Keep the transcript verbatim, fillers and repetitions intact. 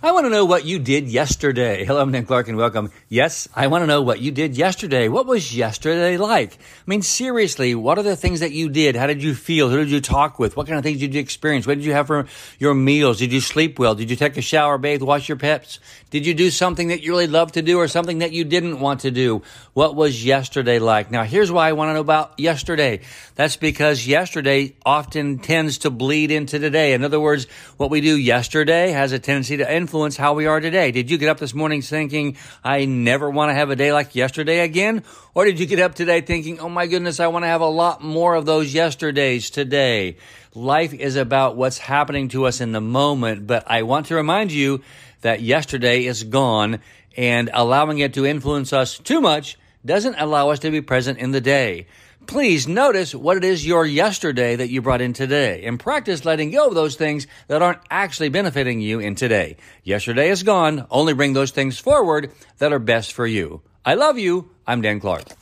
I want to know what you did yesterday. Hello, I'm Dan Clark and welcome. Yes, I want to know what you did yesterday. What was yesterday like? I mean, seriously, what are the things that you did? How did you feel? Who did you talk with? What kind of things did you experience? What did you have for your meals? Did you sleep well? Did you take a shower, bathe, wash your pets? Did you do something that you really loved to do or something that you didn't want to do? What was yesterday like? Now, here's why I want to know about yesterday. That's because yesterday often tends to bleed into today. In other words, what we do yesterday has a tendency to influence Influence how we are today. Did you get up this morning thinking, I never want to have a day like yesterday again? Or did you get up today thinking, oh my goodness, I want to have a lot more of those yesterdays today? Life is about what's happening to us in the moment, but I want to remind you that yesterday is gone, and allowing it to influence us too much doesn't allow us to be present in the day. Please notice what it is your yesterday that you brought in today, and practice letting go of those things that aren't actually benefiting you in today. Yesterday is gone. Only bring those things forward that are best for you. I love you. I'm Dan Clark.